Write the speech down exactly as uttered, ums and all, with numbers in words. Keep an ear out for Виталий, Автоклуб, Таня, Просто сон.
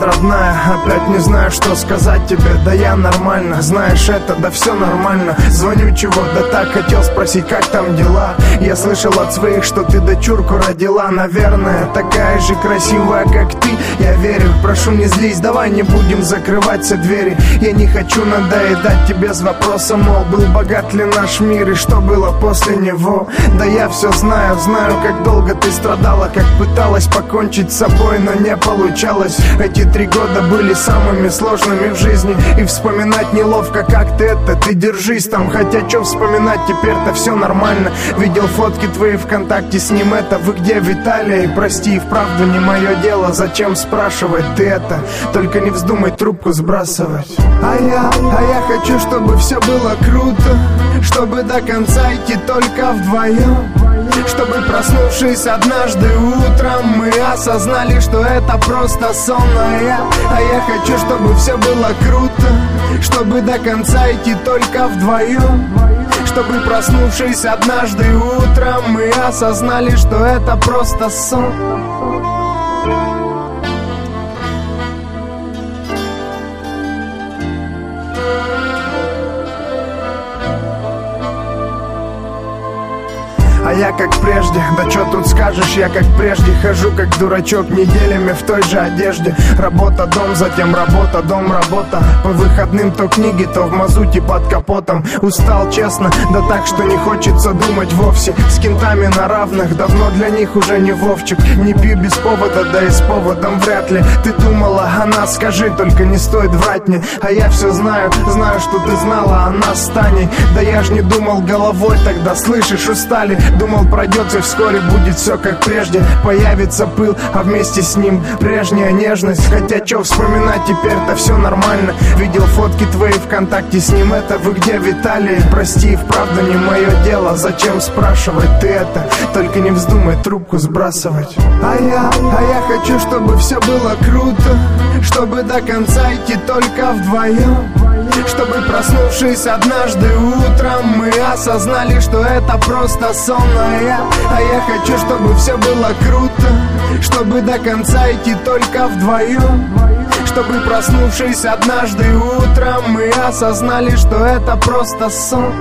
Привет, родная, опять не знаю, что сказать тебе. Да я нормально, знаешь это, да все нормально. Звоню чего-то, так хотел спросить, как там дела. Я слышал от своих, что ты дочурку родила. Наверное, такая же красивая, как ты. Я верю, прошу, не злись, давай не будем закрывать все двери. Я не хочу надоедать тебе с вопросом, мол, был богат ли наш мир и что было после него. Да я все знаю, знаю, как долго ты страдала, как пыталась покончить с собой, но не получалось. Эти три года были самыми сложными в жизни, и вспоминать неловко, как ты это, ты держись там. Хотя что вспоминать, теперь-то все нормально. Видел фотки твои ВКонтакте с ним, это вы где, Виталия? И прости, и вправду не мое дело, зачем спрашивать ты это? Только не вздумай трубку сбрасывать. А я, а я хочу, чтобы все было круто, чтобы до конца идти только вдвоем, чтобы, проснувшись однажды утром, мы осознали, что это просто сон. А я, а я хочу, чтобы все было круто, чтобы до конца идти только вдвоем, чтобы, проснувшись однажды утром, мы осознали, что это просто сон. А я как прежде, да чё тут скажешь, я как прежде хожу как дурачок неделями в той же одежде. Работа, дом, затем работа, дом, работа. По выходным то книги, то в мазуте под капотом. Устал, честно, да так, что не хочется думать вовсе. С кентами на равных, давно для них уже не Вовчик. Не пью без повода, да и с поводом вряд ли. Ты думала о нас, скажи, только не стоит врать мне. А я все знаю, знаю, что ты знала о нас с Таней. Да я ж не думал головой тогда, слышишь, устали. Думал, пройдет и вскоре будет все как прежде. Появится пыл, а вместе с ним прежняя нежность. Хотя че вспоминать, теперь-то все нормально. Видел фотки твои ВКонтакте с ним, это вы где, Виталий? Прости, вправду не мое дело, зачем спрашивать ты это? Только не вздумай трубку сбрасывать. А я, а я хочу, чтобы все было круто, чтобы до конца идти только вдвоем, чтобы, проснувшись однажды утром, мы осознали, что это просто сон. А я, а я хочу, чтобы все было круто, чтобы до конца идти только вдвоем, чтобы, проснувшись однажды утром, мы осознали, что это просто сон.